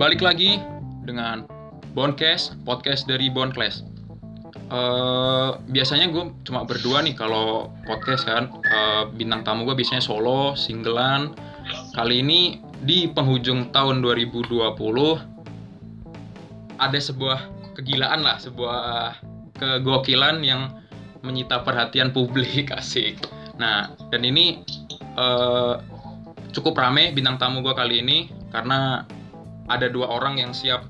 Balik lagi dengan Bouncast, podcast dari Bone Class. Biasanya gue cuma berdua nih kalau podcast kan. Bintang tamu gue biasanya solo, singlean. Kali ini di penghujung tahun 2020 ada sebuah kegilaan lah, sebuah kegokilan yang menyita perhatian publik, asik. Nah, dan ini cukup rame bintang tamu gue kali ini karena ada dua orang yang siap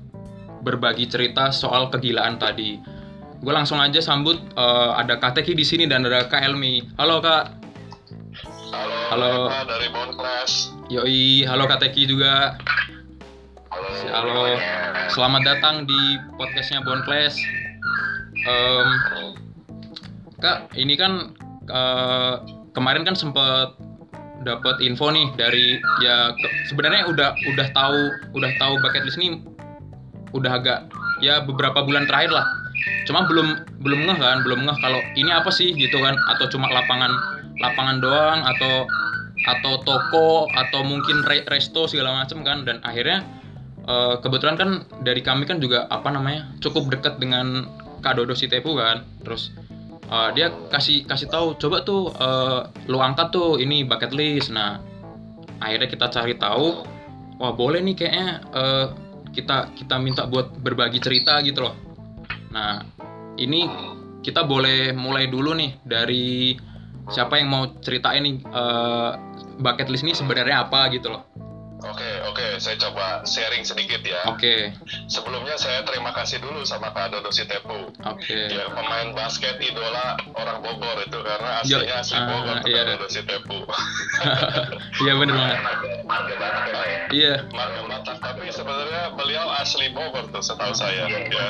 berbagi cerita soal kegilaan tadi. Gue langsung aja sambut, ada Kak Teki di sini dan ada Kak Elmi. Halo Kak. Halo. Halo. Dari Bone Class. Yoi, halo Kak Teki juga. Halo. Selamat datang di podcastnya Bone Class. Kak, ini kan kemarin kan sempat dapat info nih dari sebenarnya udah tahu Bucketlist ini udah agak ya beberapa bulan terakhir lah. Cuma belum ngeh kalau ini apa sih gitu kan, atau cuma lapangan doang atau toko atau mungkin resto segala macam kan. Dan akhirnya kebetulan kan dari kami kan juga cukup dekat dengan Kak Dodo Sitepu kan. Terus dia kasih tahu, coba tuh lo angkat tuh ini Bucketlist. Nah, akhirnya kita cari tahu, wah boleh nih kayaknya, kita minta buat berbagi cerita gitu loh. Nah, ini kita boleh mulai dulu nih dari siapa yang mau ceritain nih Bucketlist ini sebenarnya apa gitu loh. Oke, saya coba sharing sedikit ya. Oke. Sebelumnya saya terima kasih dulu sama Kak Dodo Sitepu. Oke. Dia pemain basket idola orang Bogor itu karena aslinya asli Bogor, iya. Dodo Sitepu. Iya benar banget. Iya. Marga Batak, tapi sebenarnya beliau asli Bogor tuh setahu saya. Iya.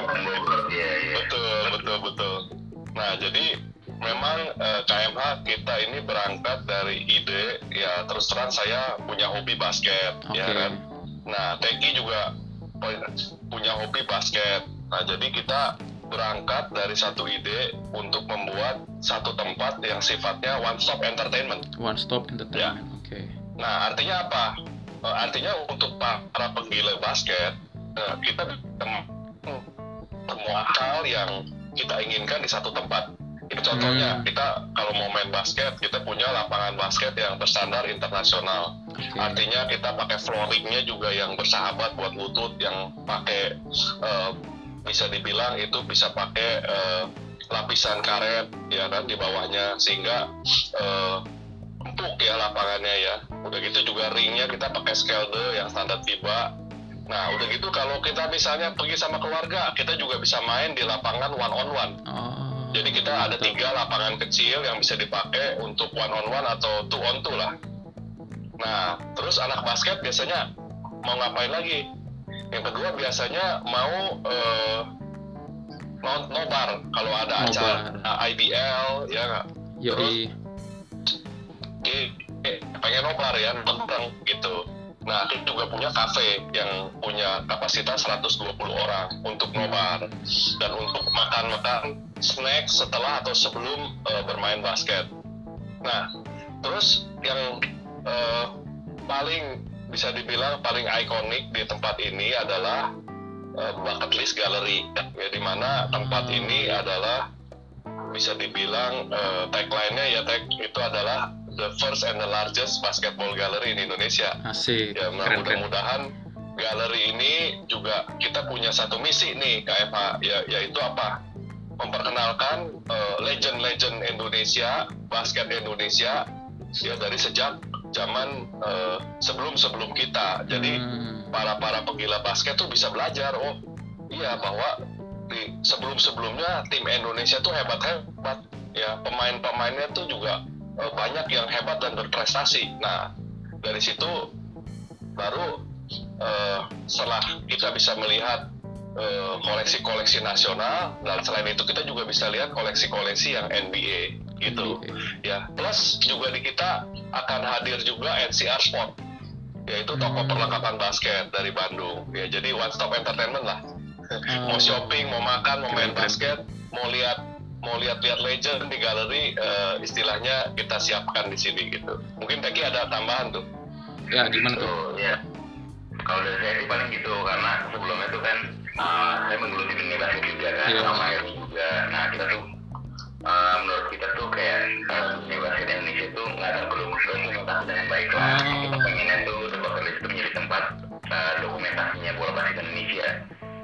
Betul. Nah, jadi memang KMH kita ini berangkat dari ide, ya terus terang saya punya hobi basket, okay. Ya kan. Nah, Teki juga punya hobi basket. Nah, jadi kita berangkat dari satu ide untuk membuat satu tempat yang sifatnya one stop entertainment. Ya. Okay. Nah, artinya apa? Artinya untuk para penggila basket, kita semua hal yang kita inginkan di satu tempat. Contohnya, kita kalau mau main basket, kita punya lapangan basket yang berstandar internasional. Okay. Artinya kita pakai flooringnya juga yang bersahabat buat lutut, yang pakai bisa dibilang itu bisa pakai lapisan karet ya kan di bawahnya sehingga empuk ya lapangannya ya. Udah gitu juga ringnya kita pakai skelde yang standar FIBA. Nah, udah gitu kalau kita misalnya pergi sama keluarga, kita juga bisa main di lapangan one on one. Jadi kita ada 3 lapangan kecil yang bisa dipakai untuk 1-on-1 atau 2-on-2 lah. Nah, terus anak basket biasanya mau ngapain lagi? Yang kedua biasanya mau nobar kalau ada acara IBL, ya nggak? Yoi. Pengen nobar ya, tentang gitu. Nah, itu juga punya kafe yang punya kapasitas 120 orang untuk nobar dan untuk makan-makan snack setelah atau sebelum bermain basket. Nah, terus yang paling bisa dibilang paling ikonik di tempat ini adalah Bucketlist Gallery, ya, di mana tempat ini adalah bisa dibilang tagline-nya ya itu adalah the first and the largest basketball gallery in Indonesia. Asik. Ya, mudah-mudahan galeri ini juga kita punya satu misi nih KMH, ya, yaitu apa? Memperkenalkan legend-legend Indonesia, basket Indonesia ya dari sejak zaman sebelum kita. Jadi para penggila basket tuh bisa belajar. Oh, iya bahwa di sebelum-sebelumnya tim Indonesia tuh hebat ya, pemain-pemainnya tuh juga banyak yang hebat dan berprestasi. Nah, dari situ baru setelah kita bisa melihat koleksi-koleksi nasional, dan selain itu kita juga bisa lihat koleksi-koleksi yang NBA gitu. Ya, plus juga di kita akan hadir juga NCR Sport, yaitu toko perlengkapan basket dari Bandung. Ya, jadi one stop entertainment lah. Mau shopping, mau makan, mau main basket, mau lihat legend di galeri, istilahnya kita siapkan di sini gitu. Mungkin Teki ada tambahan tuh. Ya, gimana tuh? Ya. Kalau dari saya sih paling gitu, karena sebelumnya tuh kan saya menggeluti dunia basket juga kan, sama Air juga. Nah kita tuh menurut kita tuh kayak dunia basket Indonesia tuh nggak ada berumusan dengan baik lah. Kita pengennya tuh Bucketlist itu menjadi tempat dokumentasinya bola basket Indonesia.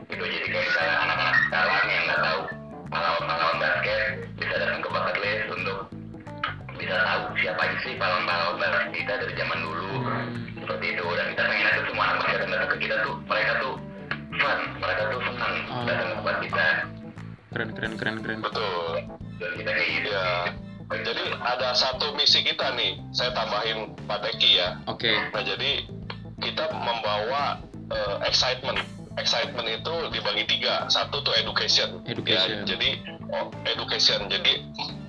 Itu jadi kayak misalnya anak-anak sekarang yang nggak tahu pahlawan-pahlawan basket bisa datang ke Bucketlist untuk bisa tahu siapa aja sih pahlawan-pahlawan basket kita dari zaman dulu. Seperti itu, dan kita pengen itu semua anak basket yang datang ke kita tuh, mereka tuh fun, mereka tuh senang datang ke tempat kita. Keren. Betul. Dan kita kayak gitu ya. Jadi ada satu misi kita nih, saya tambahin Pak Teki ya. Oke. Nah jadi kita membawa excitement itu dibagi tiga. Satu tuh education. Ya, jadi education. Jadi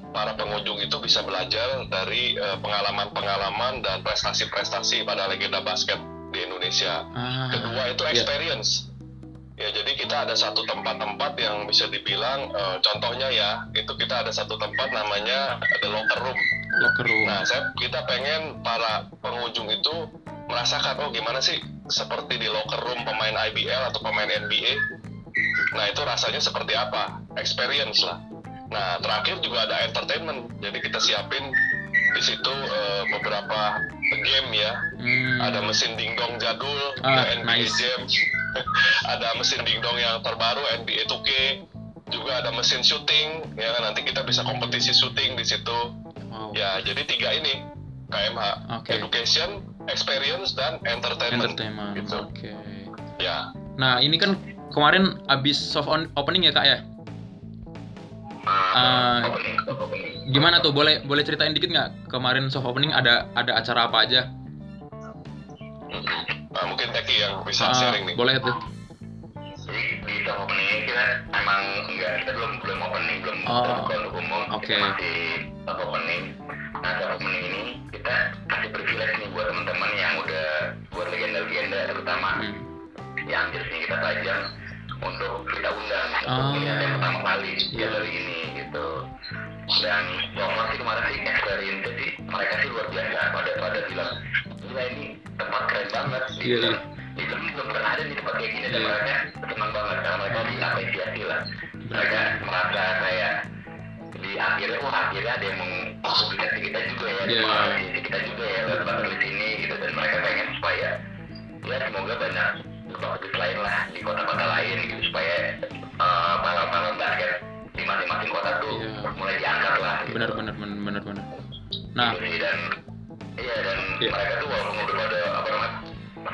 para pengunjung itu bisa belajar dari pengalaman-pengalaman dan prestasi-prestasi pada legenda basket di Indonesia. Kedua itu experience. Ya, jadi kita ada satu tempat-tempat yang bisa dibilang contohnya ya, itu kita ada satu tempat namanya The Locker Room. Nah, kita pengen para pengunjung itu merasakan gimana sih seperti di locker room pemain IBL atau pemain NBA. Nah, itu rasanya seperti apa? Experience lah. Nah, terakhir juga ada entertainment. Jadi kita siapin di situ beberapa game ya. Ada mesin dingdong jadul, NBA Jam. Ada mesin dingdong yang terbaru NBA 2K. Juga ada mesin shooting ya, nanti kita bisa kompetisi shooting di situ. Ya, jadi tiga ini KMH. Education, experience dan entertainment. Gitu. Ya. Nah, ini kan kemarin abis soft opening ya, Kak ya? Gimana tuh, boleh ceritain dikit nggak kemarin soft opening ada acara apa aja? Mungkin Teki yang bisa sharing nih. Boleh tuh. Jadi di soft opening ini kita emang kita belum opening, belum terbuka untuk umum. Kita masih soft opening. Nah soft opening ini kita kasih privilege nih buat teman-teman yang udah buat legenda-legenda terutama yang jersey kita tajam. Untuk kita undang yang pertama kali dari ini gitu. Dan soalnya sih kemarin sih experience sih mereka sih luar biasa pada bilang gila ini tempat keren banget itu belum pernah ada di tempat kayak gini dan mereka senang banget karena mereka diapresiasi lah. Mereka merasa kayak di akhirnya ada yang mengpublikasi kita juga ya, mengpublikasi kita juga ya lewat di sini gitu. Dan mereka pengen supaya ya semoga banyak Bucketlist lain lah di kota-kota lain gitu supaya pahlawan-pahlawan basket di masing-masing kota tuh mulai diangkat lah. Gitu. Benar. Nah. Gitu, dan mereka tuh walaupun udah pada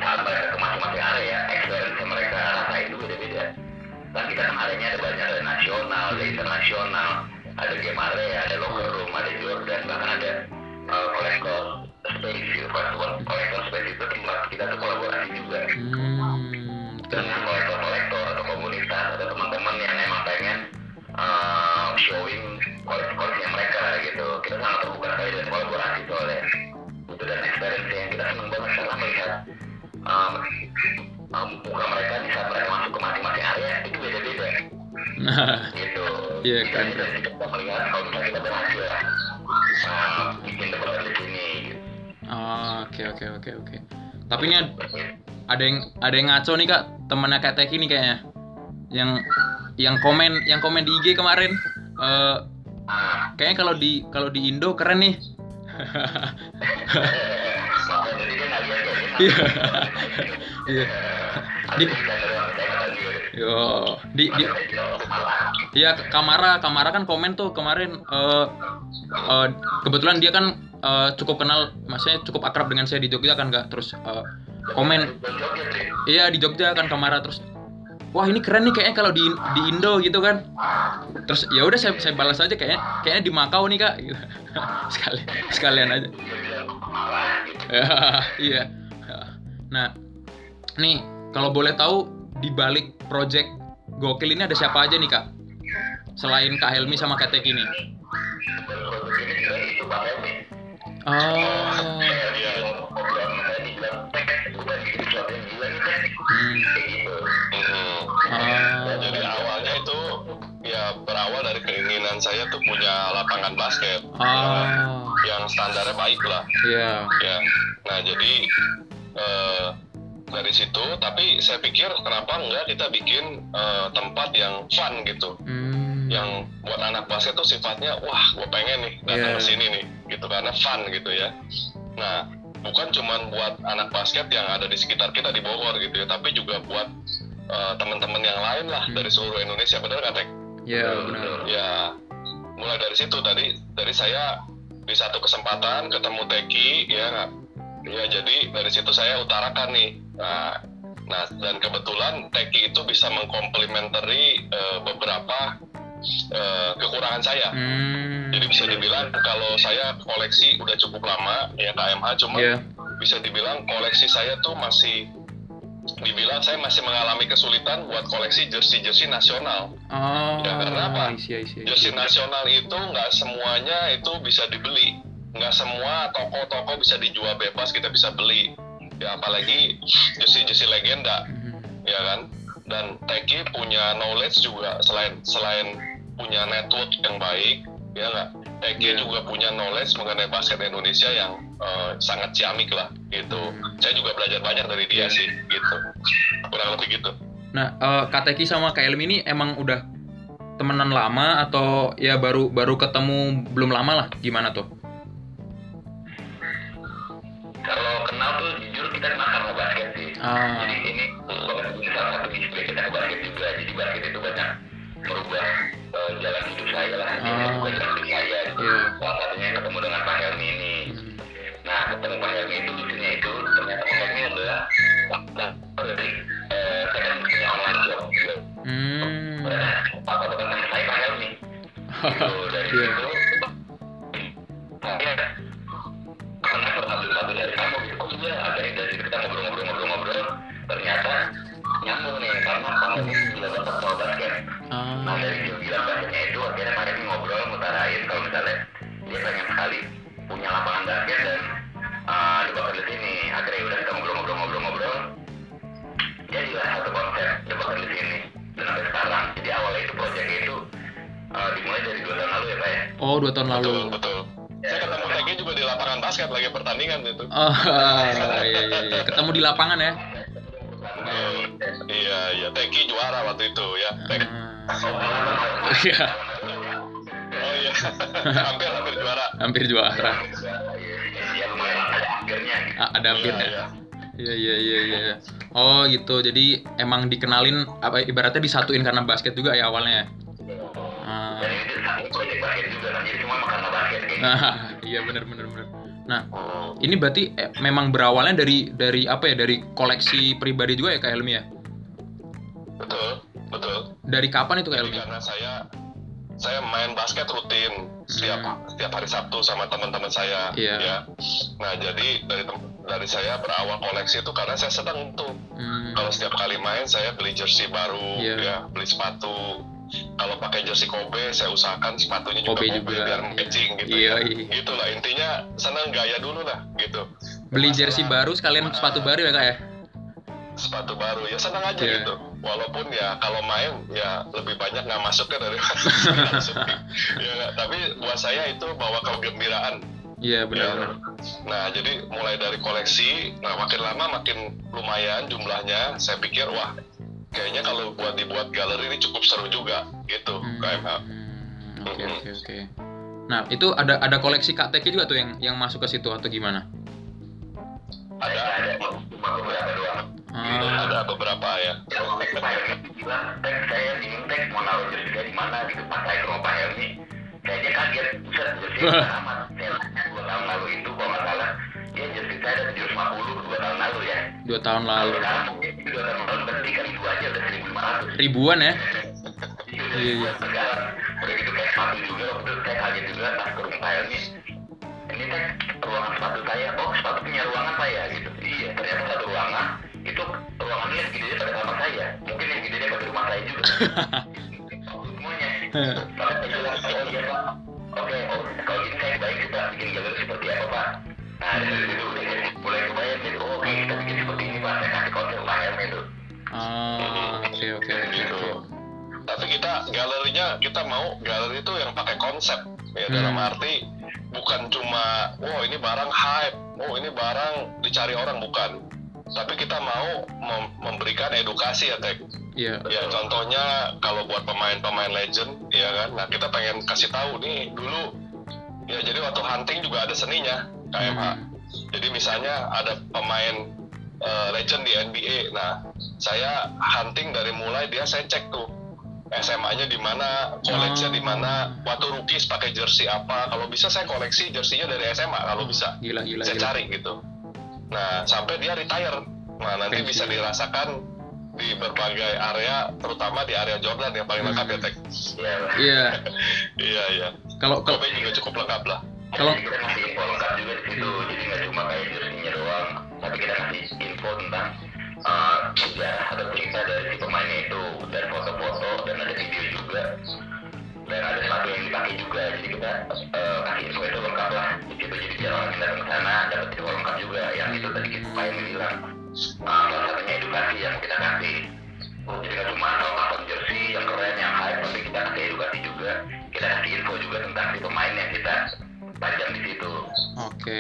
saat mereka ke masing-masing area, experience yang mereka rasain itu beda-beda. Kan kita areanya ada banyak, ada nasional, ada internasional, ada game area, ada locker room, ada Jordan, bahkan ada kolektor space gitu. Kolektor space itu tempat kita tuh kolaborasi juga. Dengan kolektor-kolektor atau komunitas atau teman-teman yang emang pengen showing kolektor-kolektornya mereka gitu. Kita sangat terbuka sekali dengan kolaborasi soalnya itu, dan experience yang kita senang banget karena melihat muka mereka di saat mereka masuk ke masing-masing area itu beda-beda gitu. Iya kan, kita melihat kalau misalnya kita berhasil bikin tempat di sini gitu. Oke. Tapi ini ada yang ngaco nih Kak, temannya Kak Teki nih kayaknya. Yang komen di IG kemarin. Kayaknya kalau di Indo keren nih. Iya. Kamara kan komen tuh kemarin kebetulan dia kan cukup kenal, maksudnya cukup akrab dengan saya di Jogja kan Kak. Terus komen di Jogja kan Kamara, terus wah ini keren nih kayaknya kalau di Indo gitu kan. Terus ya udah saya balas aja kayaknya di Makau nih Kak gitu. sekalian aja. Iya. Nah nih kalau boleh tahu di balik project gokil ini ada siapa aja nih Kak selain Kak Helmi sama Kak Teki nih? Jadi awalnya itu ya berawal dari keinginan saya tuh punya lapangan basket yang standarnya baik lah. Nah jadi dari situ. Tapi saya pikir kenapa enggak kita bikin tempat yang fun gitu, yang buat anak basket tuh sifatnya wah gue pengen nih datang kesini nih gitu karena fun gitu ya. Nah bukan cuman buat anak basket yang ada di sekitar kita di Bogor gitu ya, tapi juga buat teman-teman yang lain lah dari seluruh Indonesia, benar nggak Tek? Ya benar. Ya mulai dari situ tadi dari saya di satu kesempatan ketemu Teki ya. Ya jadi dari situ saya utarakan nih. Nah dan kebetulan Teki itu bisa mengkomplementari beberapa kekurangan saya. Jadi bisa dibilang kalau saya koleksi udah cukup lama ya KMH, cuma bisa dibilang koleksi saya tuh masih dibilang saya masih mengalami kesulitan buat koleksi jersey-jersey nasional. Ya karena apa? Jersey nasional itu nggak semuanya itu bisa dibeli. Nggak semua toko-toko bisa dijual bebas, kita bisa beli. Ya apalagi jersey-jersey legenda. Ya kan? Dan Teki punya knowledge juga selain punya network yang baik, ya nggak? Teki juga punya knowledge mengenai basket Indonesia yang sangat ciamik lah gitu. Saya juga belajar banyak dari dia sih gitu. Kurang lebih gitu. Nah, Kak Teki sama Kak Elmi ini emang udah temenan lama atau ya baru ketemu belum lama lah? Gimana tuh? Kalau kenal tuh jujur kita makan basket sih. Jadi ini salah satu display kita ke basket juga. Jadi basket itu banyak merubah jalan hidup saya lah. Merubah jalan hidup saya. Salah satunya ketemu dengan Pak Helmi ini. Nah ketemu Pak Helmi itu lucunya itu ternyata Pak Helmi adalah dari kadang punya online shop. Apa teman saya Pak Helmi. Dari situ nah dari gila bahannya itu akhirnya kemarin ngobrol ngutarain kalau misalnya dia pengen sekali punya lapangan basket dan di Bucketlist ini akhirnya udah kita ngobrol jadilah satu konsep di Bucketlist ini dan sampai sekarang. Jadi awalnya itu proyeknya itu dimulai dari 2 tahun lalu ya Pak ya. Oh 2 tahun lalu. Betul. Saya ketemu lagi juga di lapangan basket lagi pertandingan itu. Iya. Ketemu di lapangan ya. Iya, Teki juara waktu itu ya. Iya. Hampir juara. Ada hampirnya. Iya. Oh gitu. Jadi emang dikenalin apa ibaratnya disatuin karena basket juga ya awalnya. Iya benar. Nah, ini berarti memang berawalnya dari apa ya? Dari koleksi pribadi juga ya Kak Helmi ya? Betul. Dari kapan itu Kak Helmi? Karena saya main basket rutin setiap hari Sabtu sama teman-teman saya. Ya. Nah, jadi dari saya berawal koleksi itu karena saya senang tuh. Kalau setiap kali main saya beli jersey baru, beli sepatu. Kalau pakai jersey Kobe, saya usahakan sepatunya juga Kobe biar matching gitu. Iya. Gitulah intinya, senang gaya dulu lah gitu. Beli jersey baru sekalian sepatu baru ya Kak ya? Sepatu baru, ya senang aja gitu. Walaupun ya kalau main ya lebih banyak nggak masuknya dari masuk. Ya, tapi buat saya itu bawa kegembiraan. Iya benar. Nah jadi mulai dari koleksi, nah makin lama makin lumayan jumlahnya. Saya pikir wah. Kayaknya kalau buat dibuat galeri ini cukup seru juga gitu KMH. Oke. Nah, itu ada koleksi Kak Teki juga tuh yang masuk ke situ atau gimana? Ada beberapa doang. Ada beberapa ya. Saya bingung Tek mau naruh jersey di mana gitu pas saya ke rumah Helmi. Kayaknya kaget buset jersey sama. Saya 2 tahun lalu itu kalau enggak salah dia jersey saya ada 750 2 tahun lalu ya. 2 tahun lalu. Ribuan ya? Iya. Udah gitu kayak sepatu juga, udah kayak kaget juga pas ke rumah saya nih. Ini kan ruangan sepatu saya, sepatu punya ruangan saya gitu. Iya, ternyata satu ruangan, itu ruangannya segede pada kamar saya. Mungkin yang segede pada rumah saya juga. Semuanya. Tapi saya bilang, Pak, kalau gini kayak baik kita bikin galeri seperti apa Pak? Nah, dari situ udah mulai kebayang gitu, kita bikin seperti ini Pak, saya kasih konsep rumah saya itu. Oke. Tapi kita galerinya kita mau galeri itu yang pakai konsep ya, dalam arti bukan cuma ini barang hype, ini barang dicari orang, bukan. tapi kita mau memberikan edukasi ya Tek. Ya contohnya kalau buat pemain-pemain legend ya kan, nah kita pengen kasih tahu nih dulu ya, jadi waktu hunting juga ada seninya KMH. Jadi misalnya ada pemain legend di NBA, nah saya hunting dari mulai dia, saya cek tuh SMA-nya di mana, college-nya di mana, waktu rookies pakai jersey apa, kalau bisa saya koleksi jersey-nya dari SMA kalau bisa. Gila, saya cari gitu. Nah, sampai dia retire. Nah, nanti bisa dirasakan di berbagai area, terutama di area Jordan yang paling lengkap ya, Tek. Iya. Kalau juga cukup lengkap lah. Kalau kita masih info lengkap juga di situ, jadi nggak cuma kayak jersey-nya doang, tapi kita kasih info tentang sejarah atau cerita dari si pemainnya itu, dari foto-foto, dan ada video juga, dan ada sepatu yang dipakai juga. Jadi kita kasih info itu lengkap lah di situ, jadi jarang kita ke sana dapat info lengkap juga. Yang itu tadi kita main bilang salah satunya edukasi yang kita kasih, jadi nggak cuma soal jersey yang keren yang hype, tapi kita kasih edukasi juga, kita kasih info juga tentang si pemainnya, kita panjang di situ. Oke.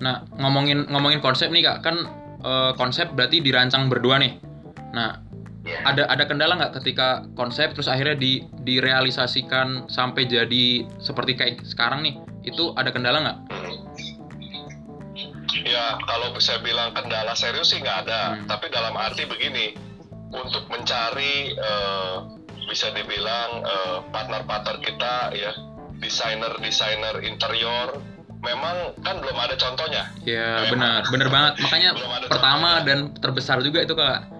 Nah, ngomongin konsep nih Kak, kan konsep berarti dirancang berdua nih. Nah, ada kendala nggak ketika konsep terus akhirnya direalisasikan sampai jadi seperti kayak sekarang nih? Itu ada kendala nggak? Ya, kalau bisa bilang kendala serius sih nggak ada. Tapi dalam arti begini, untuk mencari bisa dibilang partner-partner kita ya, desainer interior, memang kan belum ada contohnya. Iya, benar banget. Makanya pertama contohnya dan terbesar juga itu Kak.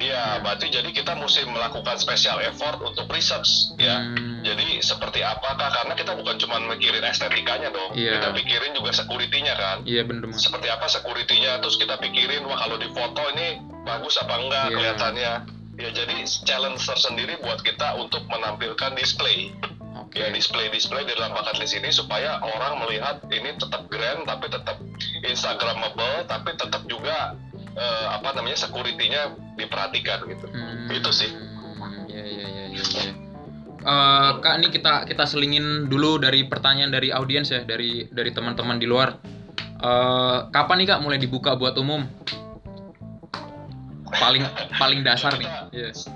Iya, berarti jadi kita mesti melakukan special effort untuk research ya. Jadi seperti apakah, karena kita bukan cuma mikirin estetikanya dong, kita pikirin juga security-nya kan. Iya, benar banget. Seperti apa security-nya, terus kita pikirin wah kalau di foto ini bagus apa enggak kelihatannya. Ya, jadi challenge tersendiri buat kita untuk menampilkan display. Ya, display di dalam bucketlist ini supaya orang melihat ini tetap grand tapi tetap instagramable, tapi tetap juga security-nya diperhatikan gitu. Itu sih. Iya. Kak, ini kita selingin dulu dari pertanyaan dari audiens ya, dari teman-teman di luar. Kapan nih Kak mulai dibuka buat umum? Paling dasar nih. Yes.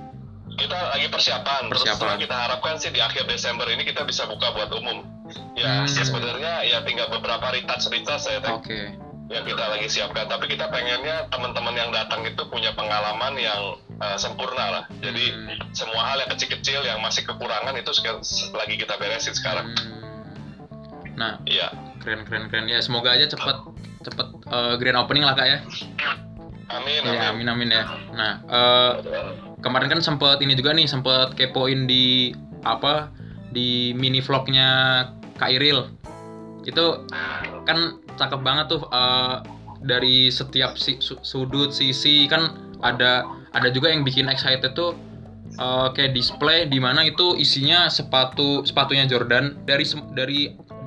Kita lagi persiapan. Terus setelah kita harapkan sih di akhir Desember ini kita bisa buka buat umum. Ya sebenarnya ya tinggal beberapa retouch ya Tek. Okay. Ya kita lagi siapkan, tapi kita pengennya teman-teman yang datang itu punya pengalaman yang sempurna lah. Jadi semua hal yang kecil-kecil yang masih kekurangan itu lagi kita beresin sekarang. Nah, iya. Keren. Ya semoga aja cepet grand opening lah Kak ya. Amin ya. Nah, kemarin kan sempet kepoin di mini vlognya Kak Iril. Itu kan cakep banget tuh, dari setiap sudut sisi kan ada juga yang bikin excited tuh, kayak display di mana itu isinya sepatunya Jordan dari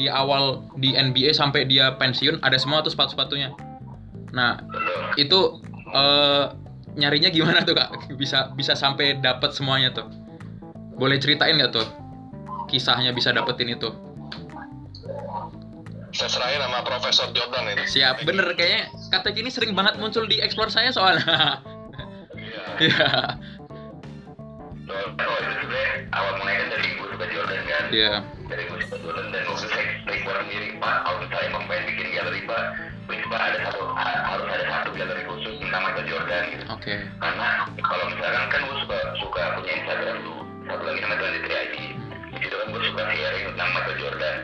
di awal di NBA sampai dia pensiun, ada semua tuh sepatunya. Nah, itu nyarinya gimana tuh Kak? Bisa sampai dapat semuanya tuh? Boleh ceritain nggak tuh kisahnya bisa dapetin itu? Saya serahin sama Profesor Jordan ini. Siap, bener kayaknya kata gini sering banget muncul di explore saya soalnya. Iya. Kalau itu sebenarnya awal mulanya dari gue suka Jordan kan. Iya. Dari gue suka Jordan dan waktu saya kurang diri Pak, kalau misalnya emang pengen bikin galeri Pak, harus ada satu galeri khusus tentang Michael Jordan gitu. Okay. Karena kalau misalkan kan gue suka punya Instagram dulu, satu lagi sama Dodo Sitepu. Di situ kan gue suka sharing tentang Michael Jordan.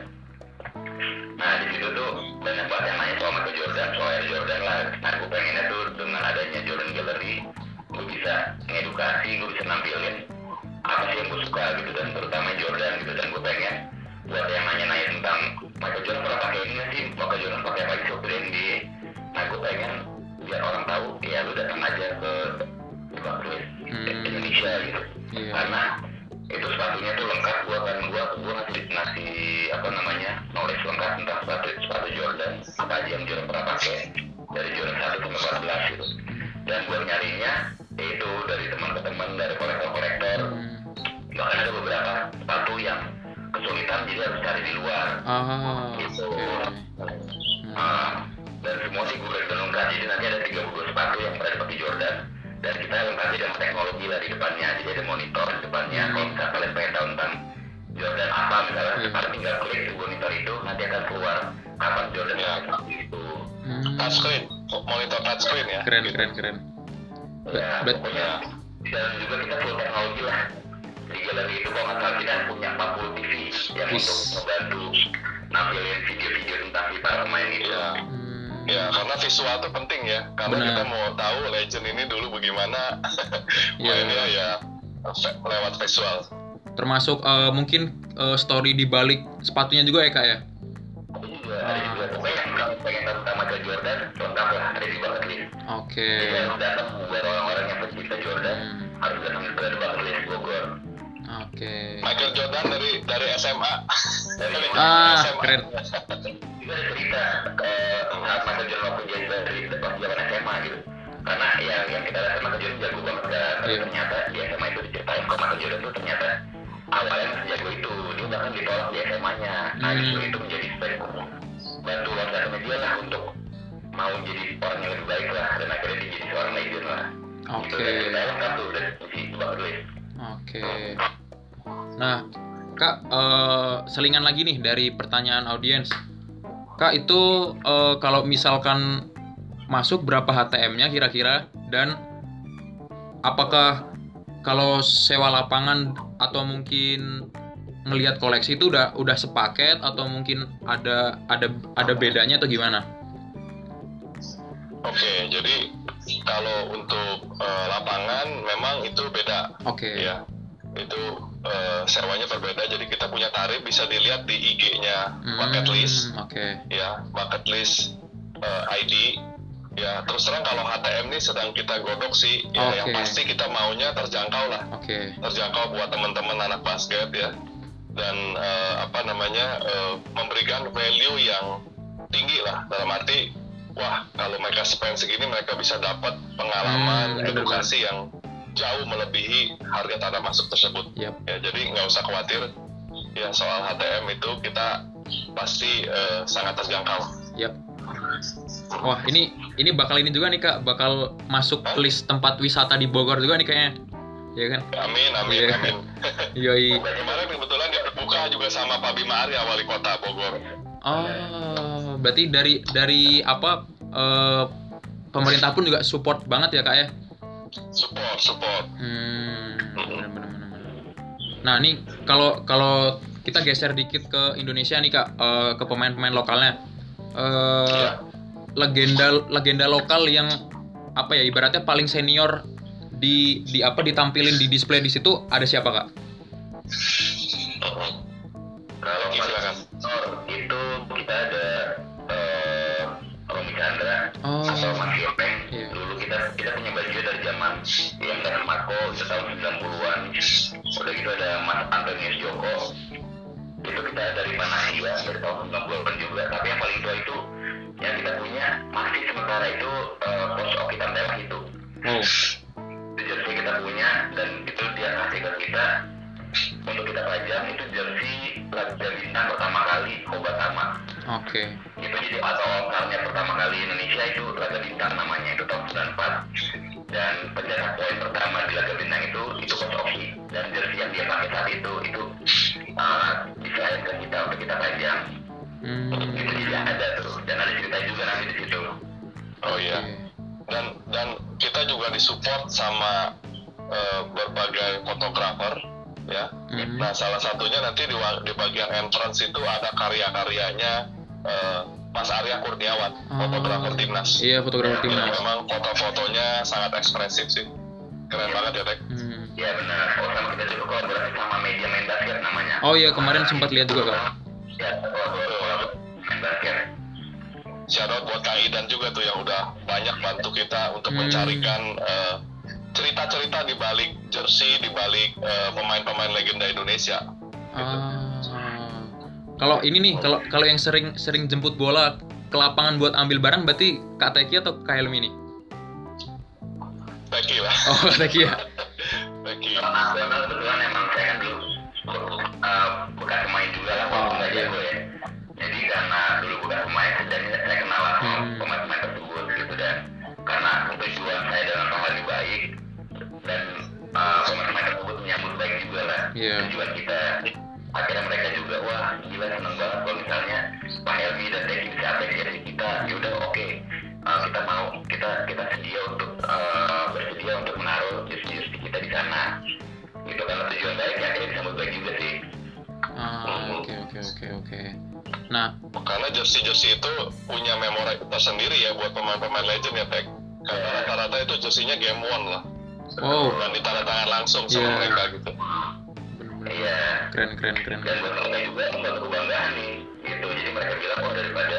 Nah di situ tuh banyak banget yang nanya soal Michael Jordan, soal Air Jordan lah. Nah gue pengennya tuh dengan adanya Jordan Gallery, gue bisa ngedukasi, gue bisa nampilin apa sih yang gue suka gitu, dan terutama Jordan gitu. Dan gue pengen buat yang nanya tentang Michael Jordan pernah pakai ini nggak sih, Michael Jordan pakai apa di Super NBA. Nah gue pengen biar orang tahu, ya lu datang aja ke Bucketlist Indonesia gitu. Karena itu sepatunya tuh lengkap, gue ngasih knowledge lengkap tentang sepatu Jordan, apa aja yang Jordan pernah pakai, gila di depannya, jadi ada monitor di depannya. Kalau misalnya kalian pengen tahu tentang Jordan apa misalnya, kalian tinggal klik di monitor itu, nanti akan keluar kapan Jordan apa gitu. Touchscreen, monitor touchscreen ya. Keren, gitu. Keren. Ya, pokoknya di dalam juga kita perlu teknologi lah. Di galeri itu kalau nggak salah kita punya 40 TV yang untuk membantu nampilin video-video tentang kita pemain itu. Ya. Ya, karena visual itu penting ya. Karena bener. Kita mau tahu legend ini dulu bagaimana mainnya ya lewat visual. Termasuk mungkin story di balik sepatunya juga ya Kak ya? Iya, kalau pengen tentang Michael Jordan, lengkap lah, ada di Bucketlist. Oke. Yang datang buat orang-orang yang pecinta Jordan, harus datang ke Bucketlist Bogor. Oke. Michael Jordan dari SMA. Dari SMA. Keren. Juga cerita saat Michael Jordan waktu jadi dari depan zaman SMA gitu. Karena yang kita lihat Michael Jordan jago banget kan. Ternyata di SMA itu diceritain kalau Michael Jordan itu ternyata awalnya sejago itu, dia bahkan ditolak di SMA-nya. Nah itu menjadi spesial bantu lontar media lah untuk mau jadi orang yang lebih baik lah, dan akhirnya dia jadi seorang legend lah. Oke. Dalam satu dan itu Bucketlist. Oke. Nah, Kak, selingan lagi nih dari pertanyaan audiens. Kak itu kalau misalkan masuk berapa HTM-nya kira-kira, dan apakah kalau sewa lapangan atau mungkin ngelihat koleksi itu udah sepaket atau mungkin ada bedanya atau gimana? Oke, jadi kalau untuk lapangan memang itu beda. Oke. Ya, itu sewanya berbeda. Jadi kita punya tarif bisa dilihat di IG-nya Bucketlist. Oke. Ya, Bucketlist ID. Ya, terus terang kalau HTM ini sedang kita godok sih, ya, okay. Yang pasti kita maunya terjangkau lah, okay. Terjangkau buat teman-teman anak basket ya, dan memberikan value yang tinggi lah, dalam arti, wah kalau mereka spend segini mereka bisa dapat pengalaman edukasi yang jauh melebihi harga tanah masuk tersebut, yep. Ya jadi nggak usah khawatir, ya soal HTM itu kita pasti sangat terjangkau. Yep. Wah ini bakal ini juga nih Kak, bakal masuk list tempat wisata di Bogor juga nih kayaknya, ya kan? Amin. Yeah. Amin. Yoi. Kemarin kebetulan dia terbuka juga sama Pak Bima Arya, wali kota Bogor. Oh, berarti dari pemerintah pun juga support banget ya Kak ya? Support. Benar. Nah ini kalau kita geser dikit ke Indonesia nih Kak, ke pemain-pemain lokalnya. Legenda lokal yang apa ya ibaratnya paling senior di ditampilin di display di situ ada siapa Kak? Kalau paling senior itu kita ada Romi Chandra atau Mas Yopeng. Yeah. Dulu kita punya baju dari zaman yang dari Marco itu tahun 90-an. Udah gitu ada Mas Antonius Joko. Itu kita dari Panahia dari tahun 90-an juga. Tapi yang paling tua itu yang kita punya masih sementara itu Coach Oki Tamtela itu. Itu jersey kita punya dan itu dia kasih ke kita untuk kita pajang. Itu jersey Laga Bintang pertama kali Kobatama. Oke. Itu jadi atau all-star-nya pertama kali Indonesia itu Laga Bintang namanya, itu tahun 94. Dan pencetak poin pertama di Laga Bintang itu Coach Oki, dan jersey yang dia pakai saat itu diserahkan ke kita untuk kita pajang. Itu juga ada tuh, dan ada cerita juga nanti di situ. Oh iya. Dan kita juga disupport sama berbagai fotografer ya. Nah salah satunya nanti di bagian entrance itu ada karya-karyanya Mas Arya Kurniawan, fotografer timnas. Iya, fotografer timnas. Memang foto-fotonya sangat ekspresif sih. Keren banget ya Dek. Iya benar. Kalau sama kita juga kolaborasi sama media main basket namanya. Oh iya, kemarin sempat lihat juga Kak. Ya, shout out buat Kang Idan juga tuh yang udah banyak bantu kita untuk mencarikan cerita-cerita di balik jersey, di balik pemain-pemain legenda Indonesia. Gitu. Kalau ini nih, kalau yang sering jemput bola ke lapangan buat ambil barang, berarti Kak Teki atau Kak Helmi nih? Teki lah. Oh, Teki ya. Teki. Karena kebetulan emang saya kan dulu bekas pemain juga lah, nggak jago ya. Jadi karena dulu bekas pemain dan saya kenal pemain-pemain tersebut gitu, dan karena tujuan saya dalam hal yang baik dan yeah. Tujuan kita akhirnya mereka juga wah gila seneng banget kalau misalnya Pak Helmi dan Teki bisa apresiasi kita, yaudah oke. Kita mau kita sedia untuk bersedia untuk menaruh justisi kita di sana. Itu karena tujuan baik yang akhirnya disambut baik juga sih. Oke. Nah, karena jersey itu punya memori tersendiri ya buat pemain-pemain legend ya Tek. Karena rata-rata itu jersey-nya game one lah. Oh. Dan ditanda tangan langsung sama mereka gitu. Iya. Keren. Dan buat mereka juga suatu kebanggaan nih. Itu jadi mereka bilang oh daripada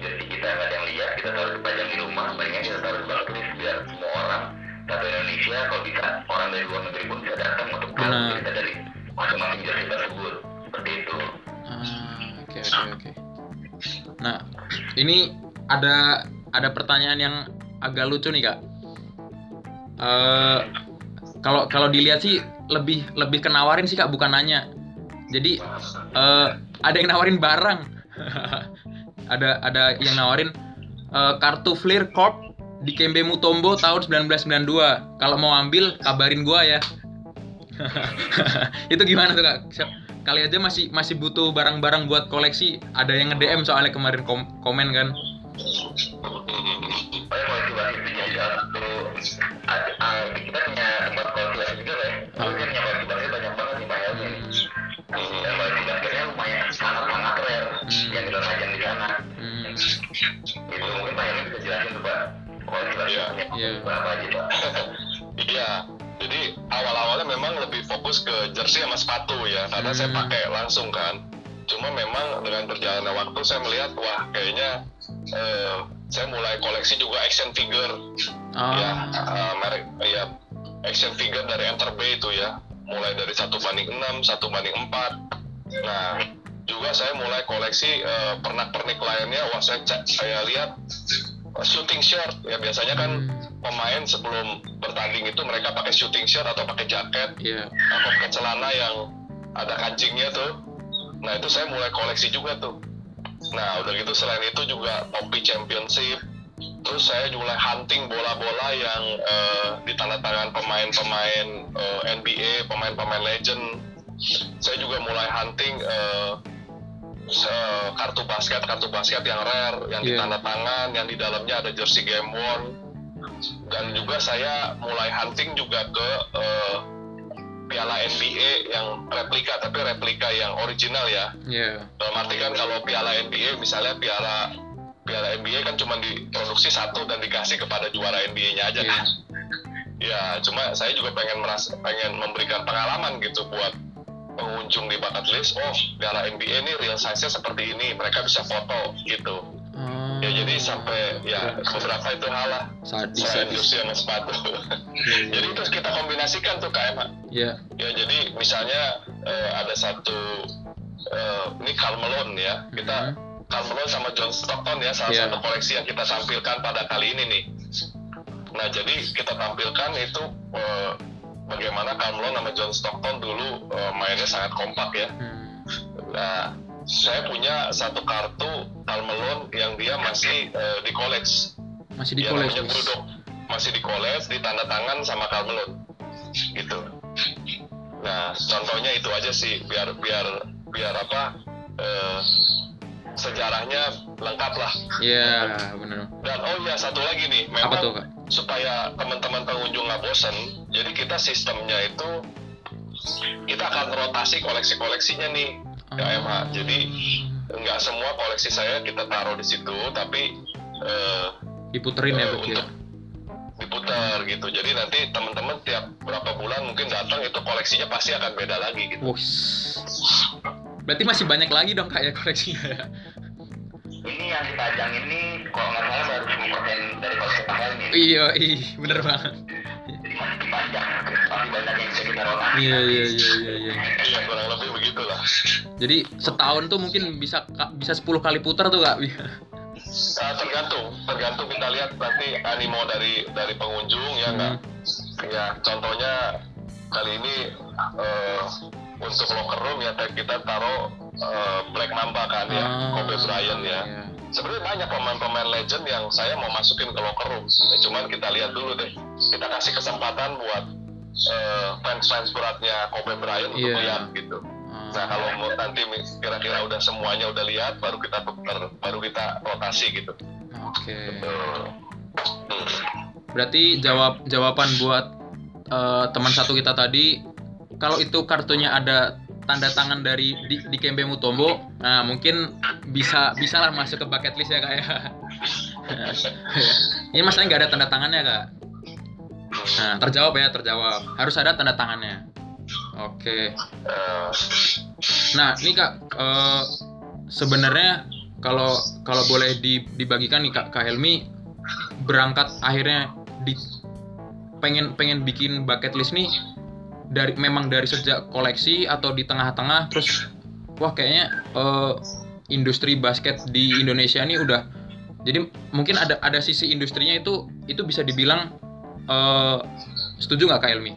jersey kita nggak ada yang lihat, kita taruh dipajang di rumah, mendingan kita taruh di Bucketlist biar semua orang satu Indonesia kalau bisa orang dari luar negeri pun bisa datang untuk beli kita dari masing-masing jersey tersebut. Seperti itu. Oke. Nah, ini ada pertanyaan yang agak lucu nih, Kak. Kalau dilihat sih lebih ke nawarin sih, Kak, bukan nanya. Jadi ada yang nawarin barang. ada yang nawarin kartu Fleer Corp di Kembe Mutombo tahun 1992. Kalau mau ambil kabarin gua ya. Itu gimana tuh, Kak? Kali aja masih butuh barang-barang buat koleksi. Ada yang nge-DM soalnya kemarin komen kan. Saya koleksi barang itu aja kita punya tempat koleksi juga ya. Kita punya koleksi barangnya banyak banget di Miami. Dan koleksi barangnya lumayan sangat-sangat rare yang kita tajam di sana. Itu mungkin Miami bisa jelasin tuh Pak koleksi barangnya berapa aja Pak. Iya. Jadi awal-awalnya memang lebih fokus ke jersey sama sepatu ya, karena saya pakai langsung kan. Cuma memang dengan berjalannya waktu saya melihat wah kayaknya saya mulai koleksi juga action figure, merek ya action figure dari Enterbay itu ya, mulai dari 1:6, 1:4. Nah juga saya mulai koleksi pernak-pernik lainnya. Wah saya lihat shooting shirt ya, biasanya kan pemain sebelum bertanding itu mereka pakai shooting shirt atau pakai jaket atau pakai celana yang ada kancingnya tuh. Nah itu saya mulai koleksi juga tuh. Nah udah gitu selain itu juga topi championship, terus saya mulai hunting bola-bola yang di tanda tangan pemain-pemain NBA, pemain-pemain legend. Saya juga mulai hunting kartu basket yang rare, yang di tanda tangan, yang di dalamnya ada jersey game worn. Dan juga saya mulai hunting juga ke piala NBA yang replika yang original ya. Dalam arti kan kalau piala NBA misalnya piala NBA kan cuma diproduksi satu dan dikasih kepada juara NBA-nya aja kan. Ya cuma saya juga pengen memberikan pengalaman gitu buat pengunjung di Bucketlist, oh piala NBA ini real size-nya seperti ini, mereka bisa foto gitu. Ya jadi sampai ya beberapa itu halah saya industri yang sepatu. Jadi itu kita kombinasikan tuh Kak Emma. Ya jadi misalnya ada satu ini Karl Malone ya, kita Karl Malone sama John Stockton ya, salah satu koleksi yang kita tampilkan pada kali ini nih. Nah jadi kita tampilkan itu bagaimana Karl Malone sama John Stockton dulu mainnya sangat kompak ya. Nah, saya punya satu kartu Karl Malone yang dia masih dikoleks. Masih dikoleks. Yang namanya Brudok. Masih dikoleks, ditanda tangan sama Karl Malone. Gitu. Nah, contohnya itu aja sih biar sejarahnya lengkap lah. Iya, benar. Dan satu lagi nih, memang apa tuh, Kak? Supaya teman-teman pengunjung nggak bosan, jadi kita sistemnya itu kita akan rotasi koleksi-koleksinya nih, ya Emma. Jadi nggak semua koleksi saya kita taruh di situ, tapi diputerin ya begitu. Diputar gitu. Jadi nanti teman-teman tiap berapa bulan mungkin datang itu koleksinya pasti akan beda lagi gitu. Berarti masih banyak lagi dong Kak ya koleksinya. Ini yang dipajang ini kalau nggak salah baru 10% dari koleksi pakaian ini. Iya, bener banget. Jadi masih dipajang, masih banyak yang bisa kita rolah. Iya. Iya kurang lebih begitulah. Jadi setahun tuh mungkin bisa 10 kali putar tuh Kak. Tergantung kita lihat nanti animo dari pengunjung ya Kak. Ya contohnya kali ini untuk locker room ya kita taruh Black Mamba kan ya, Kobe Bryant ya. Sebenarnya banyak pemain-pemain legend yang saya mau masukin ke locker room. Cuman kita lihat dulu deh. Kita kasih kesempatan buat fans-fans beratnya Kobe Bryant untuk lihat gitu. Nah kalau nanti kira-kira udah semuanya udah lihat, baru kita tukar, baru kita rotasi gitu. Oke. Berarti jawaban buat teman satu kita tadi, kalau itu kartunya ada tanda tangan dari di Kembe Mutombo, nah mungkin bisa lah masuk ke bucket list ya kak ya. Ini masalahnya nggak ada tanda tangannya kak. Nah terjawab. Harus ada tanda tangannya. Oke. Nah ini kak, sebenarnya kalau boleh dibagikan nih kak Helmi, berangkat akhirnya pengen bikin bucket list nih memang dari sejak koleksi atau di tengah-tengah terus wah kayaknya industri basket di Indonesia ini udah, jadi mungkin ada sisi industrinya itu bisa dibilang, setuju nggak Kak Elmi?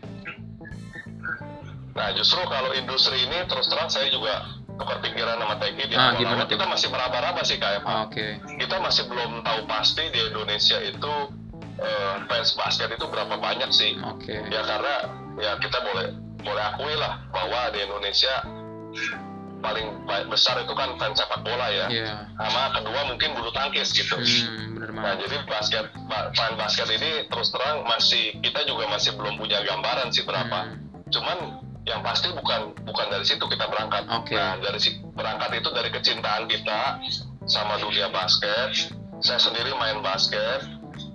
Nah justru kalau industri ini terus terang saya juga tukar pikiran sama Teki di awal-awal kita masih meraba-raba sih Kak. Okay. Kita masih belum tahu pasti di Indonesia itu fans basket itu berapa banyak sih. Okay. Ya karena ya kita boleh akui lah bahwa di Indonesia paling besar itu kan fans sepak bola ya, sama kedua mungkin bulu tangkis gitu. Nah jadi fan basket ini terus terang kita juga masih belum punya gambaran sih berapa. Cuman yang pasti bukan dari situ kita berangkat. Okay. Nah berangkat itu dari kecintaan kita sama dunia basket. Saya sendiri main basket,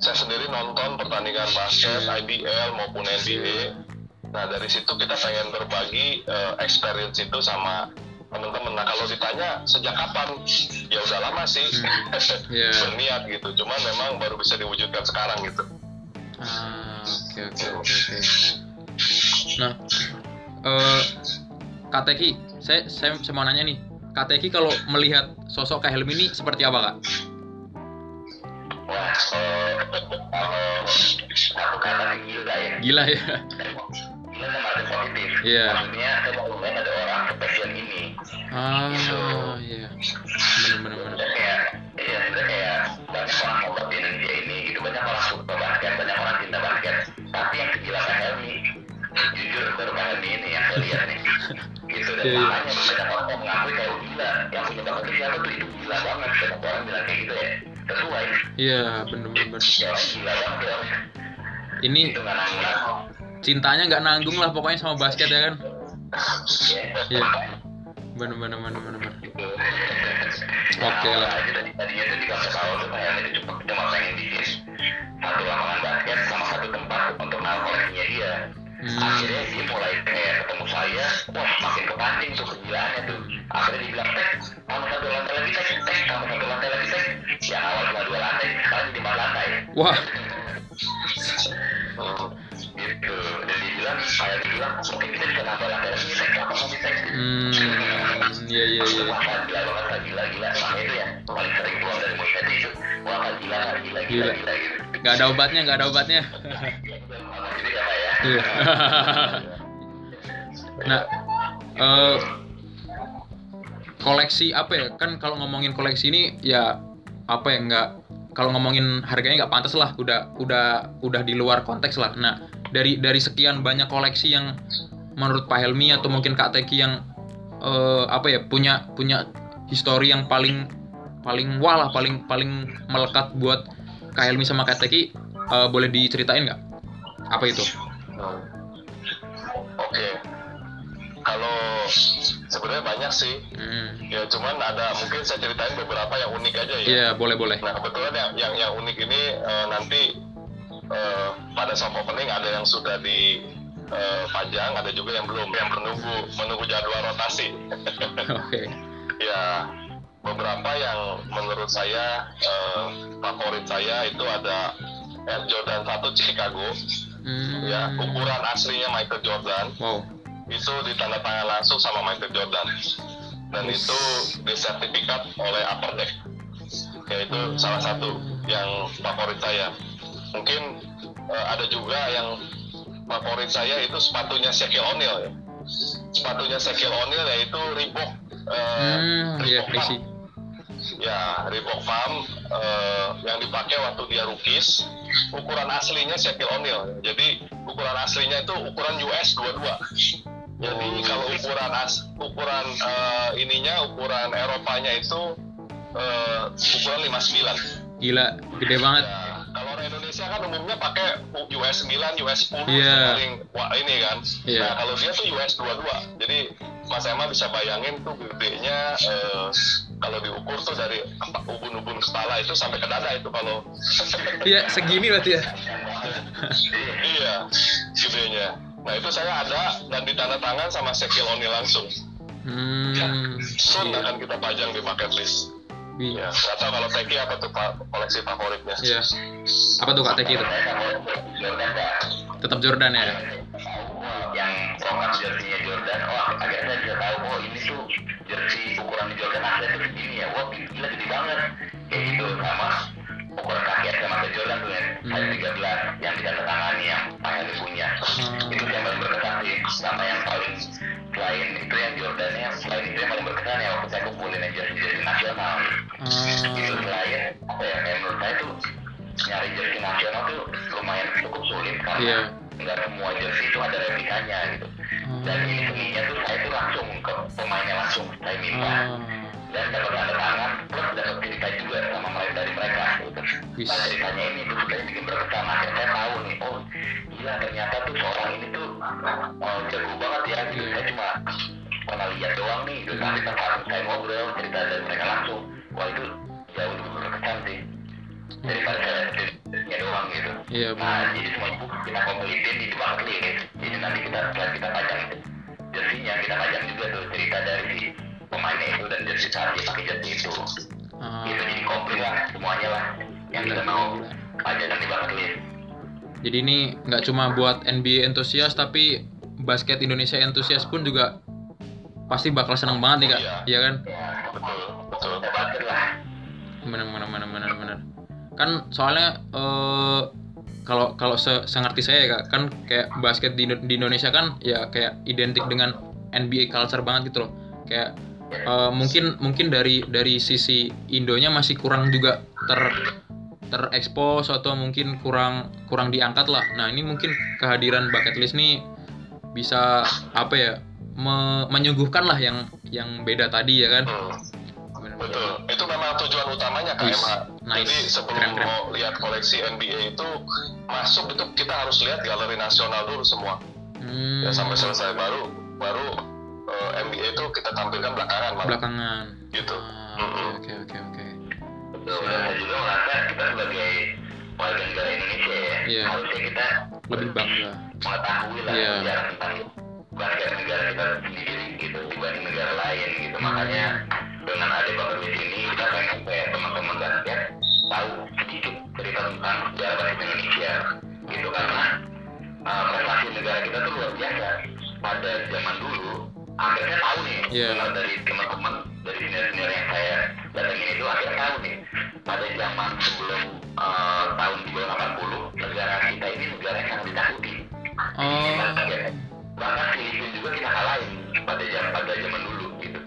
saya sendiri nonton pertandingan basket IBL maupun NBA. Nah dari situ kita pengen berbagi experience itu sama teman-teman. Nah kalau ditanya sejak kapan, ya udah lama sih berniat gitu, cuman memang baru bisa diwujudkan sekarang gitu. Oke. Nah Kak Teki, saya mau nanya nih, Kak Teki kalau melihat sosok Kak Helmi ini seperti apa Kak? Wah, aku kata lagi gila ya? Gila sama ada positif. Maksudnya sebelumnya ada orang spesial ini. Iya. Benar. Iya, sebenarnya banyak orang hebat di Indonesia ini, gitu, banyak orang suka basket, banyak orang cinta basket. Tapi yang gila Kak Helmi, jujur baru Kak Helmi ini yang saya lihat nih. Gitu, dan makanya banyak orang yang mengakui kalau gila, yang punya bakat siapa tuh itu gila banget, banyak orang bilang kayak gitu ya. Sesuai. Iya, benar. Ini cintanya nggak nanggung lah pokoknya sama basket ya kan? Iya. Benar. Oke lah. Tadinya itu 3 tahun tuh kayaknya cuma pengen bikin satu lapangan basket sama satu tempat untuk naruh koleksinya dia. Akhirnya dia mulai kayak ketemu saya, wah makin kepancing tuh kegilaannya tuh. Akhirnya dibilang kamu satu lantai lagi tek. Yang awal cuma 2 lantai, sekarang jadi 4 lantai. Wah. Gitu. Dan saya bilang, mungkin kita bisa nambah lantai lagi tek, apa mau tek? Iya. Gila. Makanya itu yang paling sering keluar dari mulut itu, wah gila. Gak ada obatnya. Nah, koleksi apa ya? Kan kalau ngomongin koleksi ini ya apa ya, nggak, kalau ngomongin harganya nggak pantas lah, udah di luar konteks lah. Nah, dari sekian banyak koleksi yang menurut Pak Helmi atau mungkin Kak Teki yang apa ya, punya histori yang paling wah lah, paling melekat buat Kak Helmi sama Kak Teki, boleh diceritain nggak? Apa itu? Oke. Kalau sebenarnya banyak sih. Ya cuman ada mungkin saya ceritain beberapa yang unik aja ya. Iya, boleh. Nah, kebetulan yang unik ini nanti pada soft opening ada yang sudah di panjang, ada juga yang belum, yang menunggu jadwal rotasi. Oke. Ya, beberapa yang menurut saya favorit saya itu ada Air Jordan 1 Chicago, ya ukuran aslinya Michael Jordan, itu ditandatangani langsung sama Michael Jordan, dan itu disertifikat oleh Upper Deck, yaitu salah satu yang favorit saya. Mungkin ada juga yang favorit saya itu sepatunya Shaquille O'Neal, ya. Sepatunya Shaquille O'Neal yaitu Reebok Reebok Pump yang dipakai waktu dia rookies. ukuran aslinya Shaquille O'Neal. Jadi ukuran aslinya itu ukuran US 22. Jadi kalau ukuran Eropanya itu ukuran 59. Gila, gede banget. Ya, kalau orang Indonesia kan umumnya pakai US 9, US 10 paling ini kan. Yeah. Nah, kalau dia tuh US 22. Jadi Mas Emma bisa bayangin tuh gedenya kalau diukur tuh dari ubun-ubun kepala itu sampai ke dada itu kalau iya segini berarti ya. Iya, gedenya. Nah, itu saya ada dan ditandatangan sama Shaquille O'Neal langsung. Soon akan kita pajang di Bucketlist. Iya, enggak tahu kalau Teki apa tuh koleksi favoritnya. Iya. Apa tuh Kak Teki itu? Tetap Jordan ya. Yang sama jersey-nya Jordan. Oh, akhirnya dia tahu oh ini tuh jersey ukuran Jordan ada tuh begini ya. Wah, gila gede banget. Kayak itu sama ukuran kaki sama Jordan tuh ya. Ada 13 yang ditandatangani yang paling punya. Itu yang paling berkesan sih sama yang paling selain itu yang Jordannya, selain itu yang paling berkesan ya waktu saya kumpulin jersey nasional. Itu selain apa ya menurut saya tuh nyari jersey nasional tuh lumayan cukup sulit karena nggak semua jersey itu ada replikanya gitu. Dan ini seninya tuh saya tuh langsung ke pemainnya langsung saya minta dan dapat tanda tangan plus dapat cerita juga sama mereka dari mereka gitu. Nah, ceritanya ini tuh sudah bikin berkesan. Akhirnya saya tahu nih oh gila ternyata tuh seorang ini tuh jago banget ya gitu. Saya cuma pernah lihat doang nih gitu. Nanti pas saya ngobrol cerita dari mereka langsung wah itu jauh lebih berkesan sih daripada ceritanya doang gitu. Nah jadi semua itu kita kompletin di Bucketlist. Jadi nanti kita pajang jersinya, kita pajang juga tuh cerita dari si pemainnya itu dan jersi saat dia pakai jersi itu. Itu jadi komplit lah semuanya lah yang kita mau pajang di Bucketlist. Jadi ini nggak cuma buat NBA entusias tapi basket Indonesia entusias pun juga pasti bakal seneng banget nih Kak, iya kan? Betul banget lah. Bener. Kan soalnya kalau sengerti saya ya Kak, kan kayak basket di Indonesia kan ya kayak identik dengan NBA culture banget gitu loh. Kayak mungkin dari sisi Indonya masih kurang juga terekspos atau mungkin kurang diangkat lah. Nah ini mungkin kehadiran Bucketlist nih bisa apa ya? Menyuguhkan lah yang beda tadi ya kan. Betul, itu memang tujuan utamanya Kak Emma. Nice. Jadi sebelum mau lihat koleksi NBA itu masuk itu kita harus lihat galeri nasional dulu semua. Ya sampai selesai baru NBA itu kita tampilkan belakangan. Gitu. Oke. Betul. Saya juga merasa kita sebagai warga negara Indonesia ya harusnya kita lebih bangga mengetahui lah tentang bahkan negara kita sendiri gitu dibanding negara lain gitu. Makanya dengan ada Bucketlist ini kita pengen kayak teman-teman basket tahu sedikit cerita tentang sejarah Indonesia gitu karena prestasi negara kita tuh luar biasa pada zaman dulu. Akhirnya tahu nih dari teman-teman dari senior-senior yang saya datangin itu akhirnya tahu nih pada zaman sebelum tahun 1980 negara kita ini negara yang sangat ditakuti. Bahkan Filipina juga kita kalahin pada zaman dulu gitu.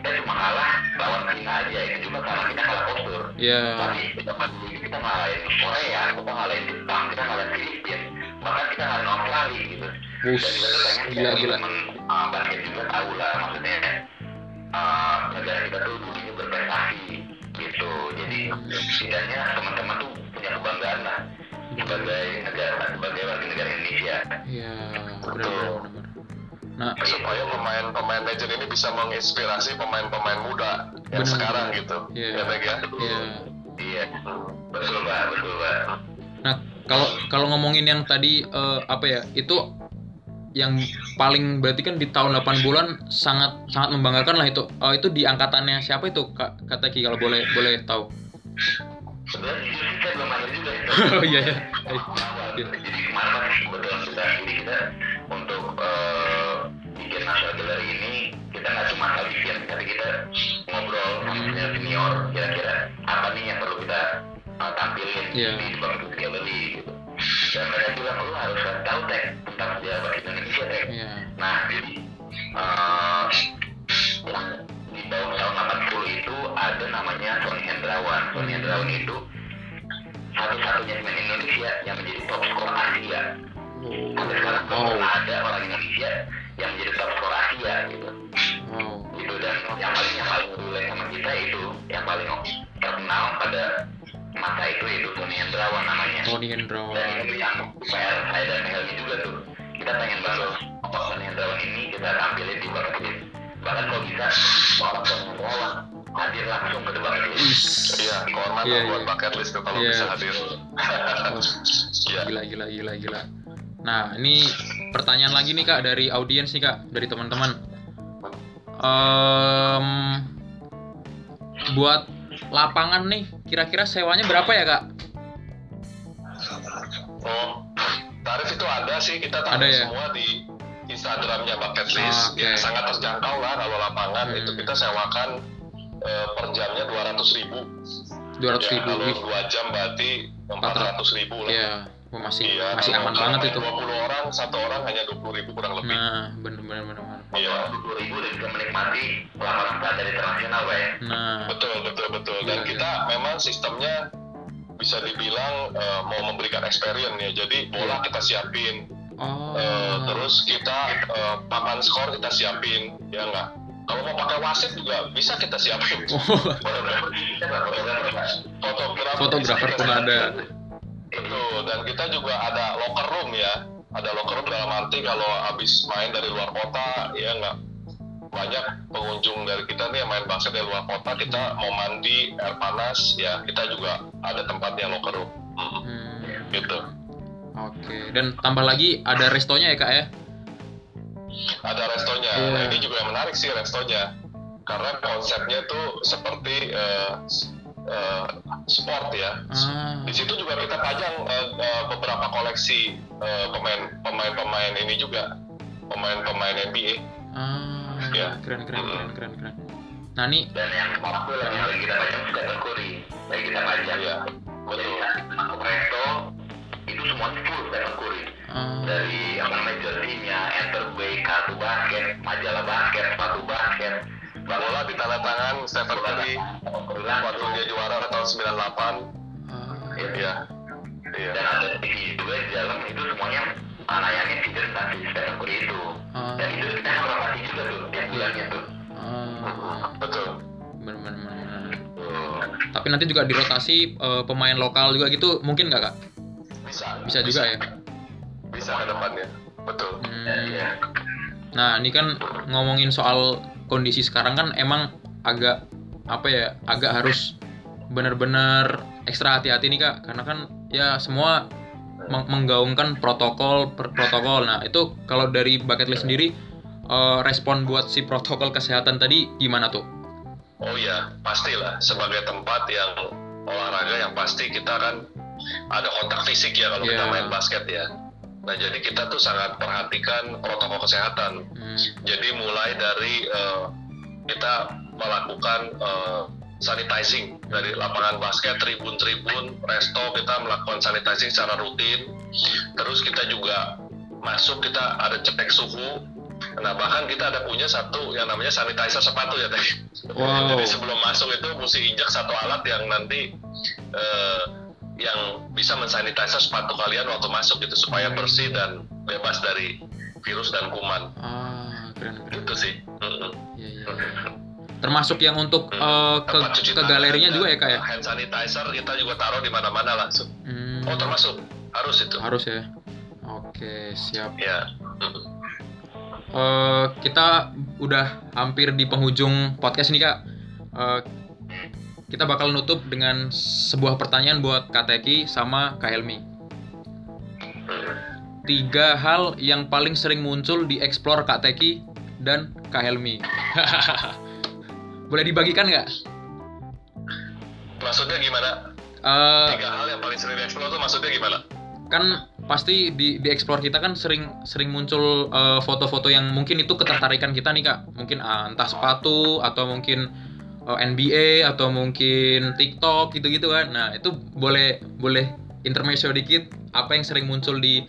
Kita cuma kalah lawan China aja ya, cuma karena kita kalah postur. Tapi zaman dulu kita ngalahin Korea, kita ngalahin Jepang, kita ngalahin Filipina, bahkan kita ngalahin Australia gitu. Dan kita tuh pengen teman-teman basket juga tahu lah maksudnya negara kita tuh dulunya berprestasi gitu. Jadi setidaknya teman-teman tuh punya kebanggaan lah sebagai warga negara Indonesia. Iya, betul. Nah, supaya pemain-pemain legend ini bisa menginspirasi pemain-pemain muda yang sekarang gitu. Iya. Betul, Pak. Nah, kalau ngomongin yang tadi itu yang paling berarti kan di tahun 80-an sangat membanggakan lah itu. Itu di angkatannya siapa itu Kak Teki kalau boleh tahu? Sebenarnya sih saya belum ada juga itu. Jadi kemarin kebetulan kita untuk bikin national gallery ini kita nggak cuma habisin tapi kita ngobrol sama senior kira-kira apa nih yang perlu kita tampilin di Bucketlist gallery gitu. Dan mereka juga perlu harus tahu tentang sejarah Indonesia. Nah jadi di tahun 80 itu ada namanya Tonny Hendrawan. Tonny Hendrawan itu satu-satunya pemain Indonesia yang menjadi top skor Asia. Sampai sekarang belum ada orang Indonesia yang menjadi top skor Asia gitu. Itu dan yang paling mulai sama kita itu yang paling terkenal pada masa itu Tonny Hendrawan namanya. Tonny Hendrawan. Dan itu yang saya dan Helmi juga tuh. Kita pengen balas Tonny Hendrawan ini kita tampilin di Bucketlist. Bahkan kalau bisa orang Tonny Hendrawan hadir langsung ke Bucketlist. Iya, kehormatan buat Bucketlist tuh kalau bisa hadir. Gila. Nah, ini pertanyaan lagi nih Kak dari audiens nih Kak, dari teman-teman. Buat lapangan nih, kira-kira sewanya berapa ya Kak? Oh, tarif itu ada sih, kita taruh semua di Instagramnya Bucketlist. Ya, sangat terjangkau lah kalau lapangan itu kita sewakan per jamnya 200.000. 200.000. Ya, kalau 2 jam berarti 400.000 lah. Iya. Masih aman banget itu. 20 orang, 1 orang hanya 20.000 kurang lebih. Nah, benar. Iya, 20.000 dan bisa menikmati lapangan standar internasional, Pak ya. Nah, betul. Dan kita memang sistemnya bisa dibilang mau memberikan experience ya. Jadi bola kita siapin. Terus kita papan skor kita siapin, ya enggak? Kalau mau pakai wasit juga bisa kita siapin. Fotografer pun ada. Betul, dan kita juga ada locker room ya. Ada locker room dalam arti kalau habis main dari luar kota, ya nggak banyak pengunjung dari kita nih yang main basket dari luar kota, kita mau mandi air panas, ya kita juga ada tempatnya locker room. Gitu. Oke. Dan tambah lagi ada restonya ya Kak ya? Ada restonya. Nah, ini juga yang menarik sih restonya, karena konsepnya tuh seperti sport ya. Di situ juga kita pajang beberapa koleksi pemain-pemain ini juga, pemain-pemain NBA. Ya. Keren. Nah ini. Dan yang populer yang kita pajang juga kategori, yang kita pajang ya. Kalau masuk resto itu semuanya full kategori. Dari apa namanya jersey-nya, Enterbay, kartu basket, majalah basket, sepatu basket. Bola ditanda tangan Stephen Curry waktu dia juara tahun 98. Iya. Dan ada TV juga di dalam itu semuanya anaknya feature tadi Stephen Curry itu. Dan itu kita hormati juga tuh tiap bulannya tuh. Betul. Benar. Tapi nanti juga dirotasi pemain lokal juga gitu mungkin nggak Kak? Bisa juga ya. Bisa ke depannya. Betul. Iya. Nah ini kan ngomongin soal kondisi sekarang kan emang agak harus benar-benar ekstra hati-hati nih Kak, karena kan ya semua menggaungkan protokol per protokol. Nah itu kalau dari Bucketlist sendiri respon buat si protokol kesehatan tadi gimana tuh? Oh ya pastilah, sebagai tempat yang olahraga yang pasti kita kan ada kontak fisik ya kalau kita main basket ya. Nah jadi kita tuh sangat perhatikan protokol kesehatan. Jadi mulai dari kita melakukan sanitizing dari lapangan basket, tribun-tribun, resto kita melakukan sanitizing secara rutin. Terus kita juga masuk kita ada cek suhu. Nah bahkan kita ada punya satu yang namanya sanitizer sepatu ya tadi. Wow. Jadi sebelum masuk itu mesti injak satu alat yang nanti yang bisa mensanitize sepatu kalian waktu masuk gitu supaya bersih dan bebas dari virus dan kuman. Keren. Gitu sih. Iya. Termasuk yang untuk ke galerinya juga ya Kak ya? Hand sanitizer kita juga taruh di mana-mana langsung. Oh termasuk? Harus itu? Harus ya? Oke siap. Iya. Kita udah hampir di penghujung podcast nih Kak. Kita bakal nutup dengan sebuah pertanyaan buat Kak Teki sama Kak Helmi. 3 hal yang paling sering muncul di Explore Kak Teki dan Kak Helmi. Boleh dibagikan nggak? Maksudnya gimana? 3 hal yang paling sering di Explore itu maksudnya gimana? Kan pasti di Explore kita kan sering muncul foto-foto yang mungkin itu ketertarikan kita nih Kak. Mungkin entah sepatu atau mungkin NBA atau mungkin TikTok gitu-gitu kan. Nah, itu boleh intermezzo dikit apa yang sering muncul di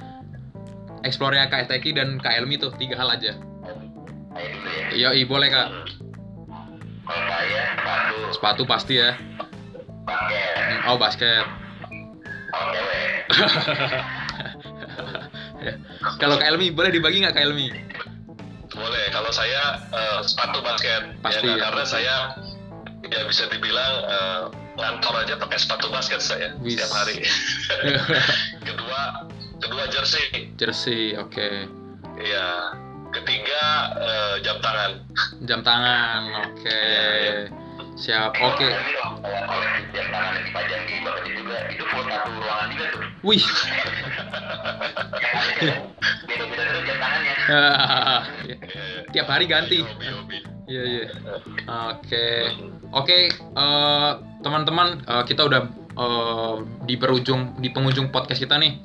Explore-nya Kak Teki dan Kak Elmi tuh 3 hal aja. Iya, boleh Kak. Kalau saya sepatu. Sepatu pasti ya. Basket. Oh, basket. Ya. Kalau Kak Elmi boleh dibagi nggak Kak Elmi? Boleh. Kalau saya sepatu basket. Pasti. Ya, karena pasti. Saya ya bisa dibilang ngantor aja pakai sepatu basket saya setiap hari. kedua jersey. Jersey, oke. Okay. Iya. Ketiga jam tangan. Jam tangan, oke. Okay. Ya, ya. Siap, oke. Okay. Jam tangan yang panjang di bawah juga itu full satu ruangan juga tuh. Wih. Beda-beda terus jam tangannya. Tiap hari ganti. Iya, iya. Oke. Oke, teman-teman, kita udah di penghujung podcast kita nih.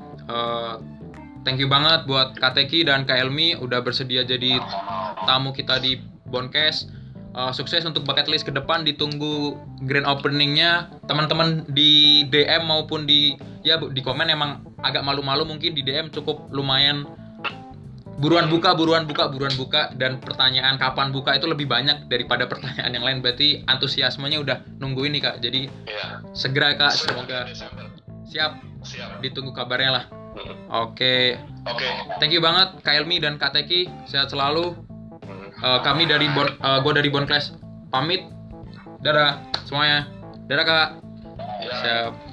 Thank you banget buat Kak Teki dan Kak Elmi udah bersedia jadi tamu kita di Bouncast. Sukses untuk Bucketlist ke depan, ditunggu grand openingnya. Teman-teman di DM maupun di komen, emang agak malu-malu mungkin di DM cukup lumayan. Buruan buka dan pertanyaan kapan buka itu lebih banyak daripada pertanyaan yang lain. Berarti antusiasmenya udah nunggu ini Kak. Jadi ya. Segera Kak, semoga siap. Ditunggu kabarnya lah. Oke. Thank you banget Kak Elmi dan Kak Teki, sehat selalu. Gue dari Bone Class pamit. Dadah semuanya. Dadah Kak. Siap.